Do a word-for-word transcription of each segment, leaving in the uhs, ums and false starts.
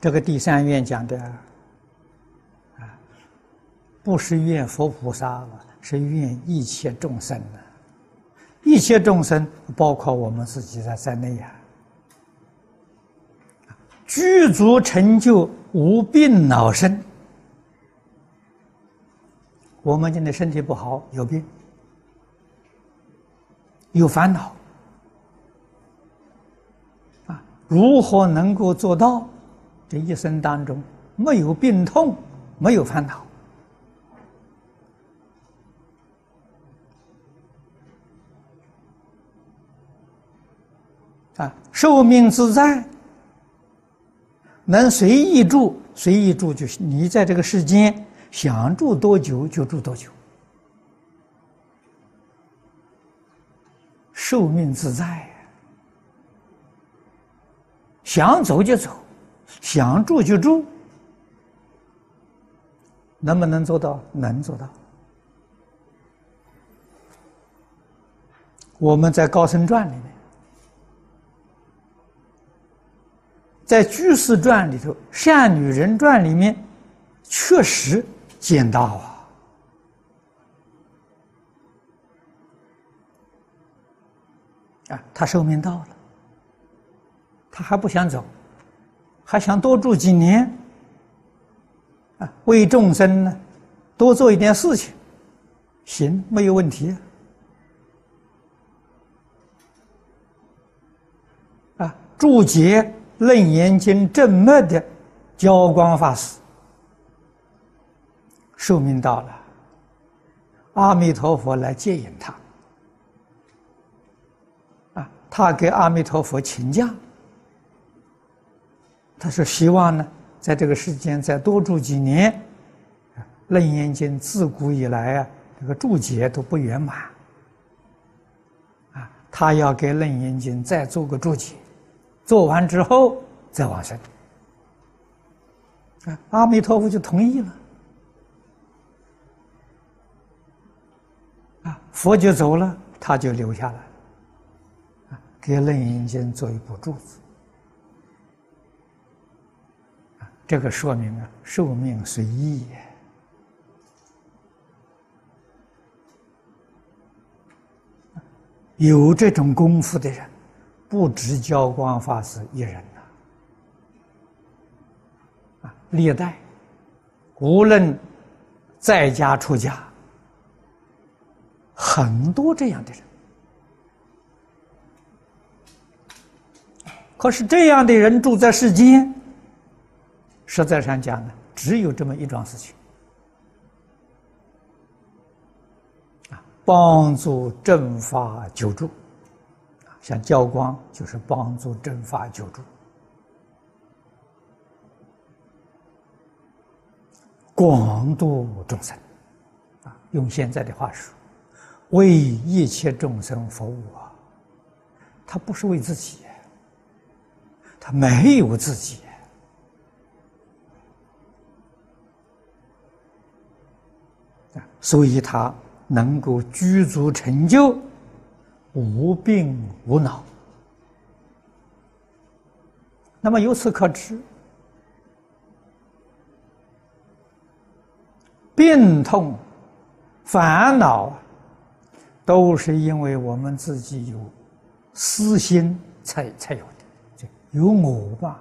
这个第三愿讲的啊，不是怨佛菩萨了，是怨一切众生了。一切众生，包括我们自己在在内啊，具足成就无病老身。我们今天身体不好，有病，有烦恼啊，如何能够做到？ 这一生当中没有病痛，没有烦恼，啊，寿命自在，能随意住，随意住就是你在这个世间想住多久就住多久，寿命自在，想走就走。 想住就住，能不能做到？能做到。我们在《高僧传》里面，在《居士传》里头，《善女人传》里面，确实见到啊，啊，他寿命到了，他还不想走。 还想多住几年，啊，为众生呢，多做一点事情，行，没有问题。啊，注解《楞严经》正脉的教光法师，寿命到了，阿弥陀佛来接引他，啊，他给阿弥陀佛请假。 他说：“希望呢，在这个世间再多住几年。《楞严经》自古以来啊，这个注解都不圆满啊，他要给《楞严经》再做个注解，做完之后再往生。啊，阿弥陀佛就同意了。啊，佛就走了，他就留下来，啊，给《楞严经》做一部注子。” 这个说明啊，寿命随意也。有这种功夫的人，不止教光法师一人呐。啊，历代无论在家出家，很多这样的人。可是这样的人住在世间。 实在上讲呢，只有这么一桩事情，啊，帮助正法久住，像教光就是帮助正法久住，广度众生，啊，用现在的话说，为一切众生服务啊，他不是为自己，他没有自己。 所以他能够具足成就，无病无恼。那么由此可知，病痛、烦恼，都是因为我们自己有私心才才有的，有我吧。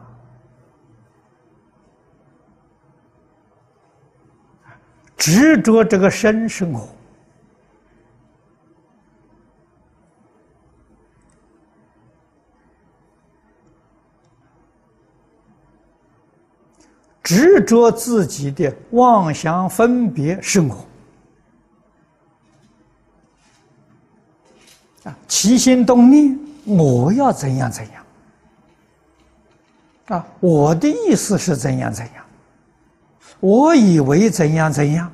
执着这个身是我，执着自己的妄想分别是我，啊，起心动念，我要怎样怎样，啊，我的意思是怎样怎样。 我以为怎样怎样，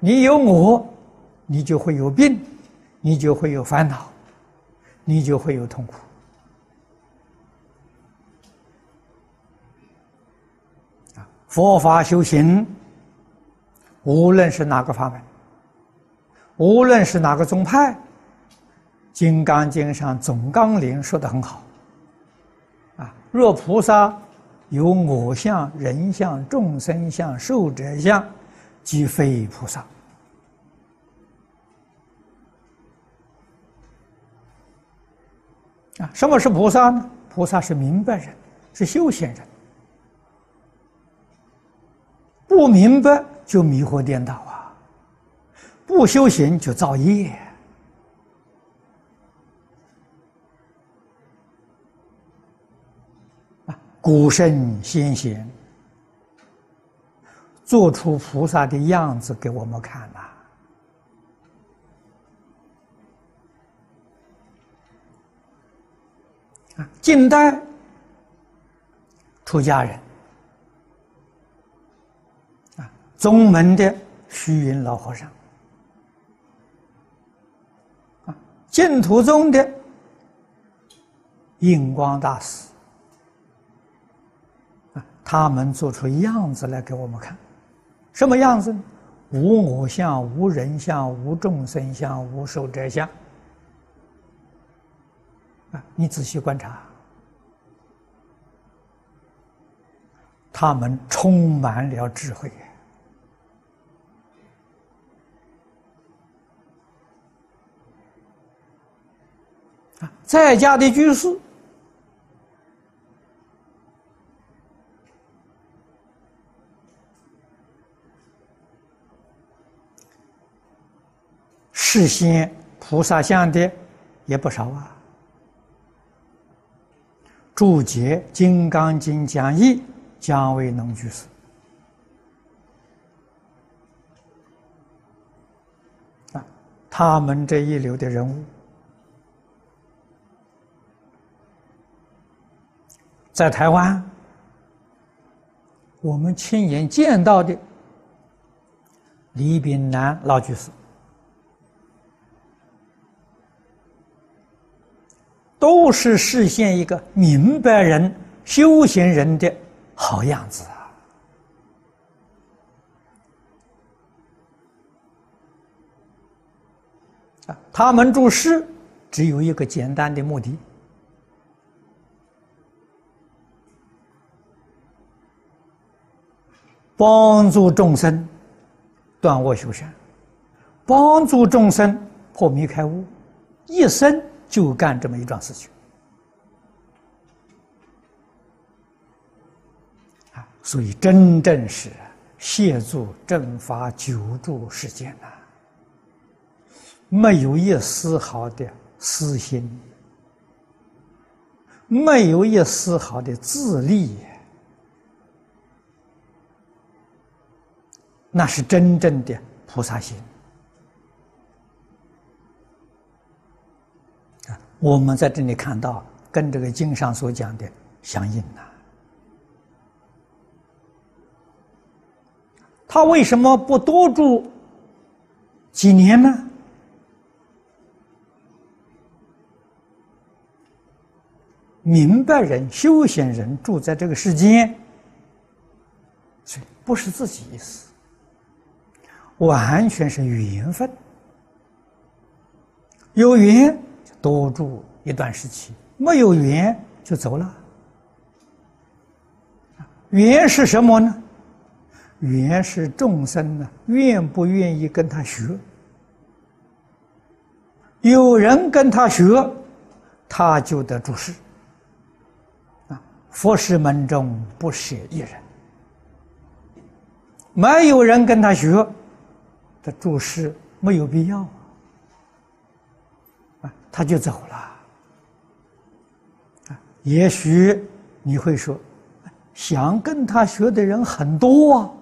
你有我，你就会有病，你就会有烦恼，你就会有痛苦。佛法修行，无论是哪个法门，无论是哪个宗派，《金刚经》上总纲领说得很好，啊，若菩萨有我相、人相、众生相、寿者相，即非菩萨。啊，什么是菩萨呢？菩萨是明白人，是修行人。不明白就迷惑颠倒啊，不修行就造业。 古圣先贤做出菩萨的样子给我们看呐、啊，啊，近代出家人啊，宗门的虚云老和尚啊，净土宗的印光大师。 他们做出样子来给我们看，什么样子呢？无我相、无人相、无众生相、无寿者相。啊，你仔细观察，他们充满了智慧。啊，在家的居士。 示现菩萨像的也不少啊，注解《金刚经》讲义，姜维农居士啊，他们这一流的人物，在台湾，我们亲眼见到的李炳南老居士。 都是示现一个明白人、修行人的好样子啊！啊，他们住世只有一个简单的目的，帮助众生断恶修善，帮助众生破迷开悟，一生。 就干这么一桩事情啊，所以真正是协助正法久住世间呐，没有一丝毫的私心，没有一丝毫的自利，那是真正的菩萨心。 我们在这里看到，跟这个经上所讲的相应呐、啊。他为什么不多住几年呢？明白人、修行人住在这个世间，所以不是自己意思，完全是缘分，有缘。 多住一段时期，没有缘就走了。缘是什么呢？缘是众生呢，愿不愿意跟他学？有人跟他学，他就得住世。啊，佛是门中不舍一人。没有人跟他学，他住世没有必要。 他就走了。也许你会说，想跟他学的人很多啊，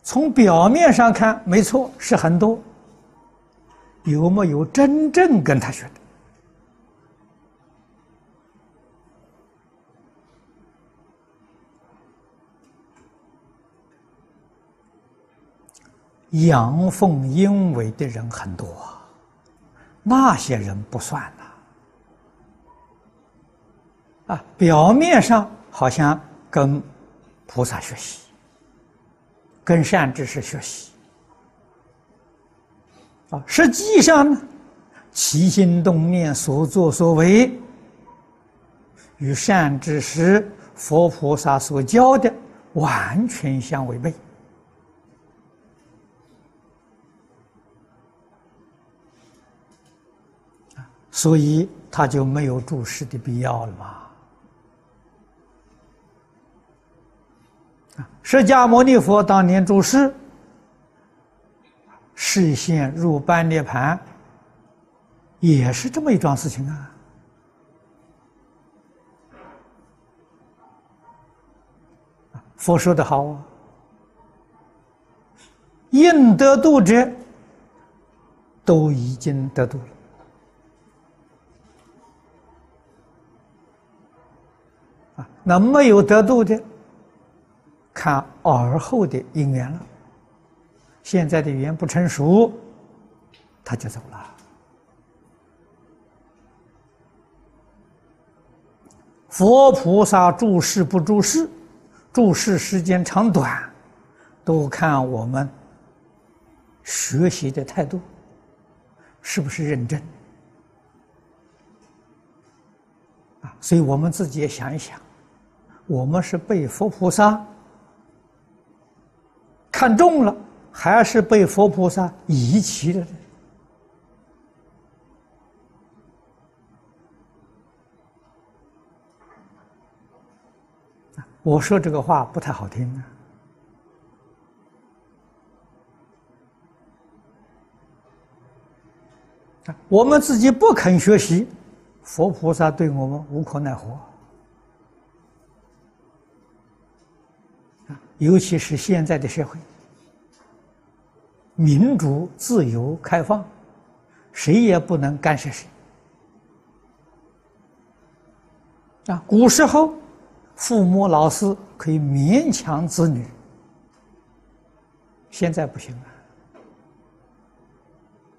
从表面上看，没错，是很多。有没有真正跟他学的？阳奉阴违的人很多，那些人不算呐。啊，表面上好像跟菩萨学习，跟善知识学习，啊，实际上呢，起心动念、所作所为，与善知识、佛菩萨所教的完全相违背。所以他就没有住世的必要了嘛。 释迦牟尼佛当年住世，示现入般涅盘，也是这么一桩事情啊！佛说得好啊：“应得度者，都已经得度了。” 那没有得度的， 看而后的因缘了，现在的缘不成熟，他就走了。佛菩萨住世不住世，住世时间长短，都看我们学习的态度是不是认真啊？所以我们自己也想一想，我们是被佛菩萨 看中了，还是被佛菩萨遗弃了？我说这个话不太好听啊，我们自己不肯学习，佛菩萨对我们无可奈何。 尤其是现在的社会，民主、自由、开放，谁也不能干涉谁。啊，古时候，父母、老师可以勉强子女，现在不行啊。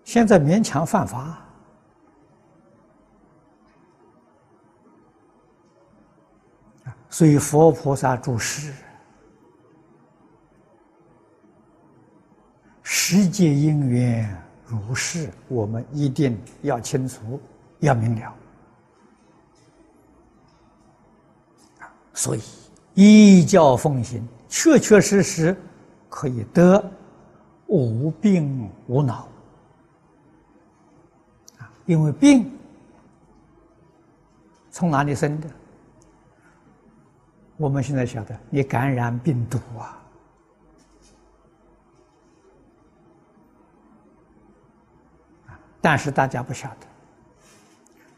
现在勉强犯法。所以佛菩萨住世， 十界因缘如是，我们一定要清楚，要明了。所以依教奉行，确确实实可以得无病无恼。因为病从哪里生的？我们现在晓得，你感染病毒啊。 但是大家不晓得，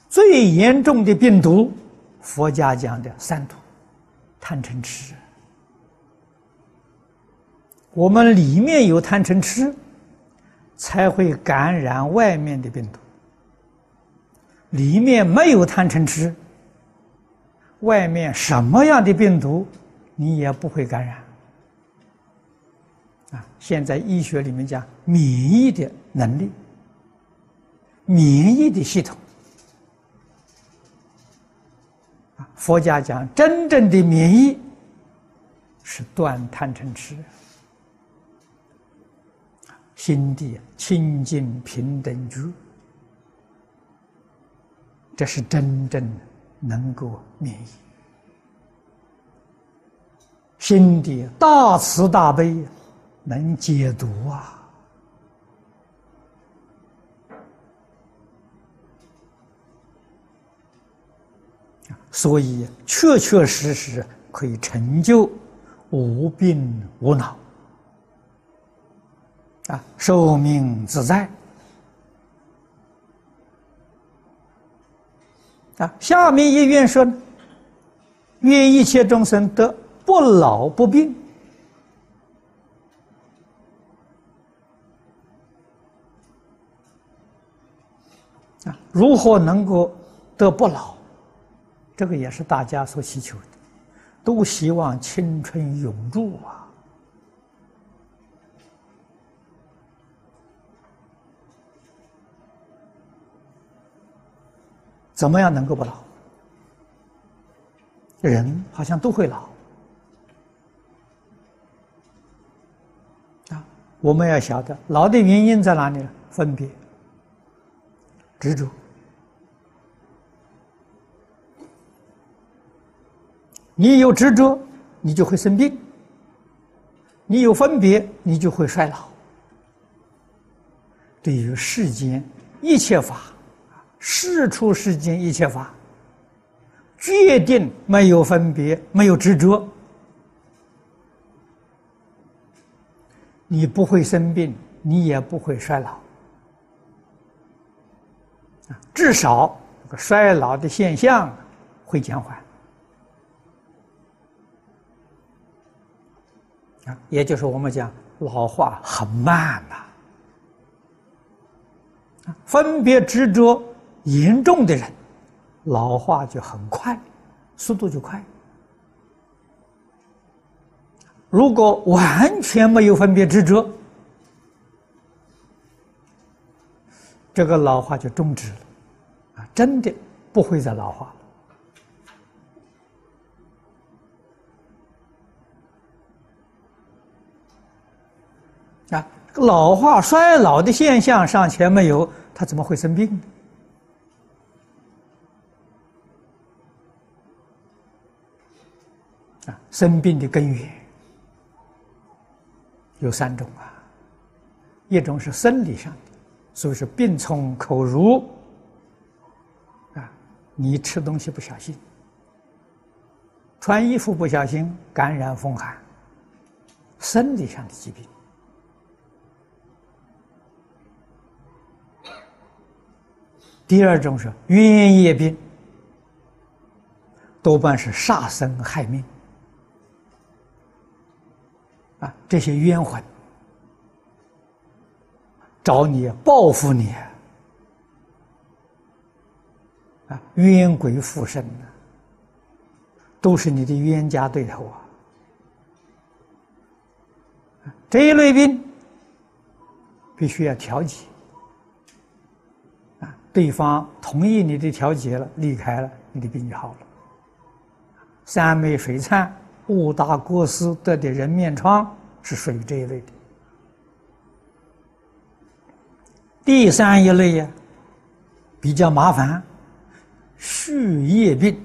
最严重的病毒，佛家讲的三毒：贪嗔痴。我们里面有贪嗔痴，才会感染外面的病毒；里面没有贪嗔痴，外面什么样的病毒你也不会感染。啊，现在医学里面讲免疫的能力。 免疫的系统，佛家讲，真正的免疫是断贪嗔痴，心地清净平等觉，这是真正能够免疫。心地大慈大悲，能解毒啊。 所以，确确实实可以成就无病无恼，啊，寿命自在。啊，下面一愿说：愿一切众生得不老不病。啊，如何能够得不老？ 这个也是大家所祈求的，都希望青春永驻啊！怎么样能够不老？人好像都会老啊！我们要晓得老的原因在哪里呢？分别、执着，你有执着，你就会生病；你有分别，你就会衰老。对于世间一切法，事出世间一切法，决定没有分别，没有执着，你不会生病，你也不会衰老。 至少这个衰老的现象会减缓，也就是我们讲老化很慢呐。分别执着严重的人，老化就很快，速度就快。如果完全没有分别执着， 这个老化就终止了，啊，真的不会再老化了。啊，这个老化衰老的现象尚且没有，他怎么会生病呢？啊，生病的根源有三种啊，一种是生理上的。 所以说，病从口入啊！你吃东西不小心，穿衣服不小心，感染风寒，生理上的疾病第二种是冤业病，多半是杀生害命啊！这些冤魂 找你报复你啊！冤鬼附身啊，都是你的冤家对头啊！这一类病必须要调解啊，对方同意你的调解了，离开了，你的病就好了。三昧水忏、五大过失得的人面疮是属于这一类的。 第三一类呀，比较麻烦，续业病，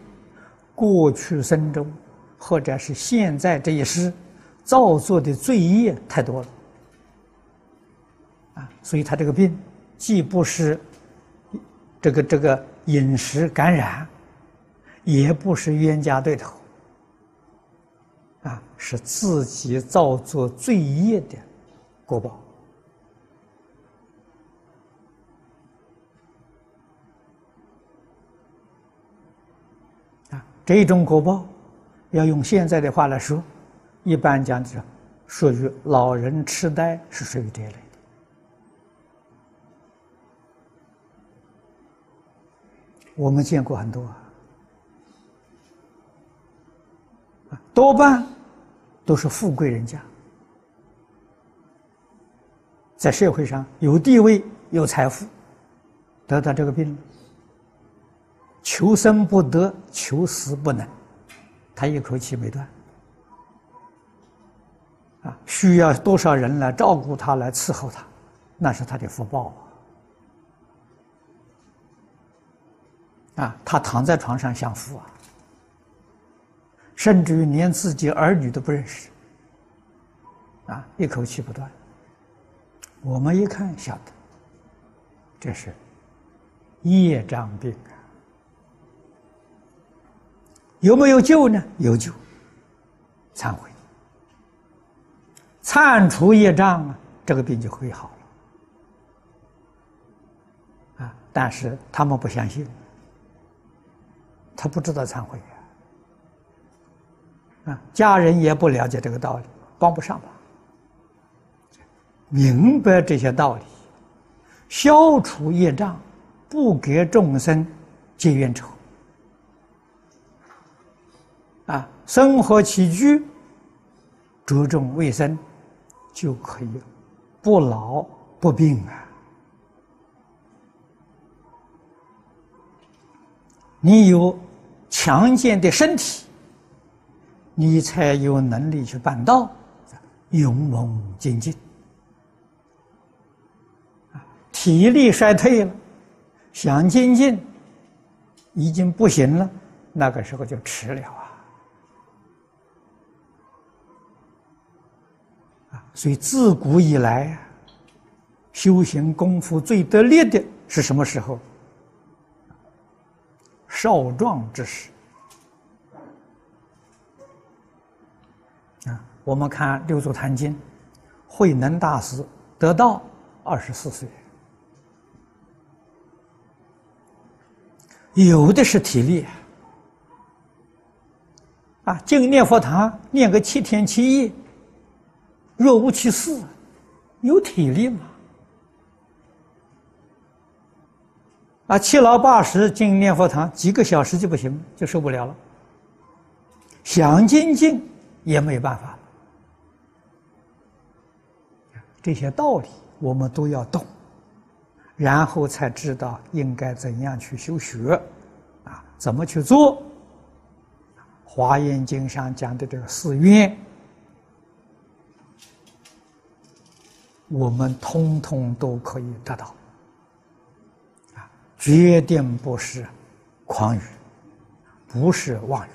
过去生中或者是现在这一世造作的罪业太多了啊，所以他这个病既不是这个这个饮食感染，也不是冤家对头啊，是自己造作罪业的果报。 这种果报，要用现在的话来说，一般讲就是属于老人痴呆，是属于这一类的。我们见过很多啊，多半都是富贵人家，在社会上有地位、有财富，得到这个病了。 求生不得，求死不能，他一口气没断。啊，需要多少人来照顾他，来伺候他，那是他的福报啊！啊，他躺在床上享福啊，甚至于连自己儿女都不认识，啊，一口气不断。我们一看晓得，这是业障病啊。 有没有救呢？有救，忏悔，忏除业障啊，这个病就会好了。啊，但是他们不相信，他不知道忏悔啊，啊，家人也不了解这个道理，帮不上忙。明白这些道理，消除业障，不给众生结冤仇。 啊，生活起居着重卫生，就可以不老不病啊！你有强健的身体，你才有能力去办到勇猛精进。啊，体力衰退了，想精进已经不行了，那个时候就迟了啊！啊，所以自古以来啊，修行功夫最得力的是什么时候？少壮之时啊！我们看《六祖坛经》，慧能大师得道二十四岁。 有的是体力啊，进念佛堂念个七天七夜，若无其事，有体力吗？啊，七老八十进念佛堂几个小时就不行，就受不了了，想精进也没办法。这些道理我们都要懂。 然后才知道应该怎样去修学，啊，怎么去做。《华严经》上讲的这个四愿，我们通通都可以得到，啊，决定不是狂语，不是妄语。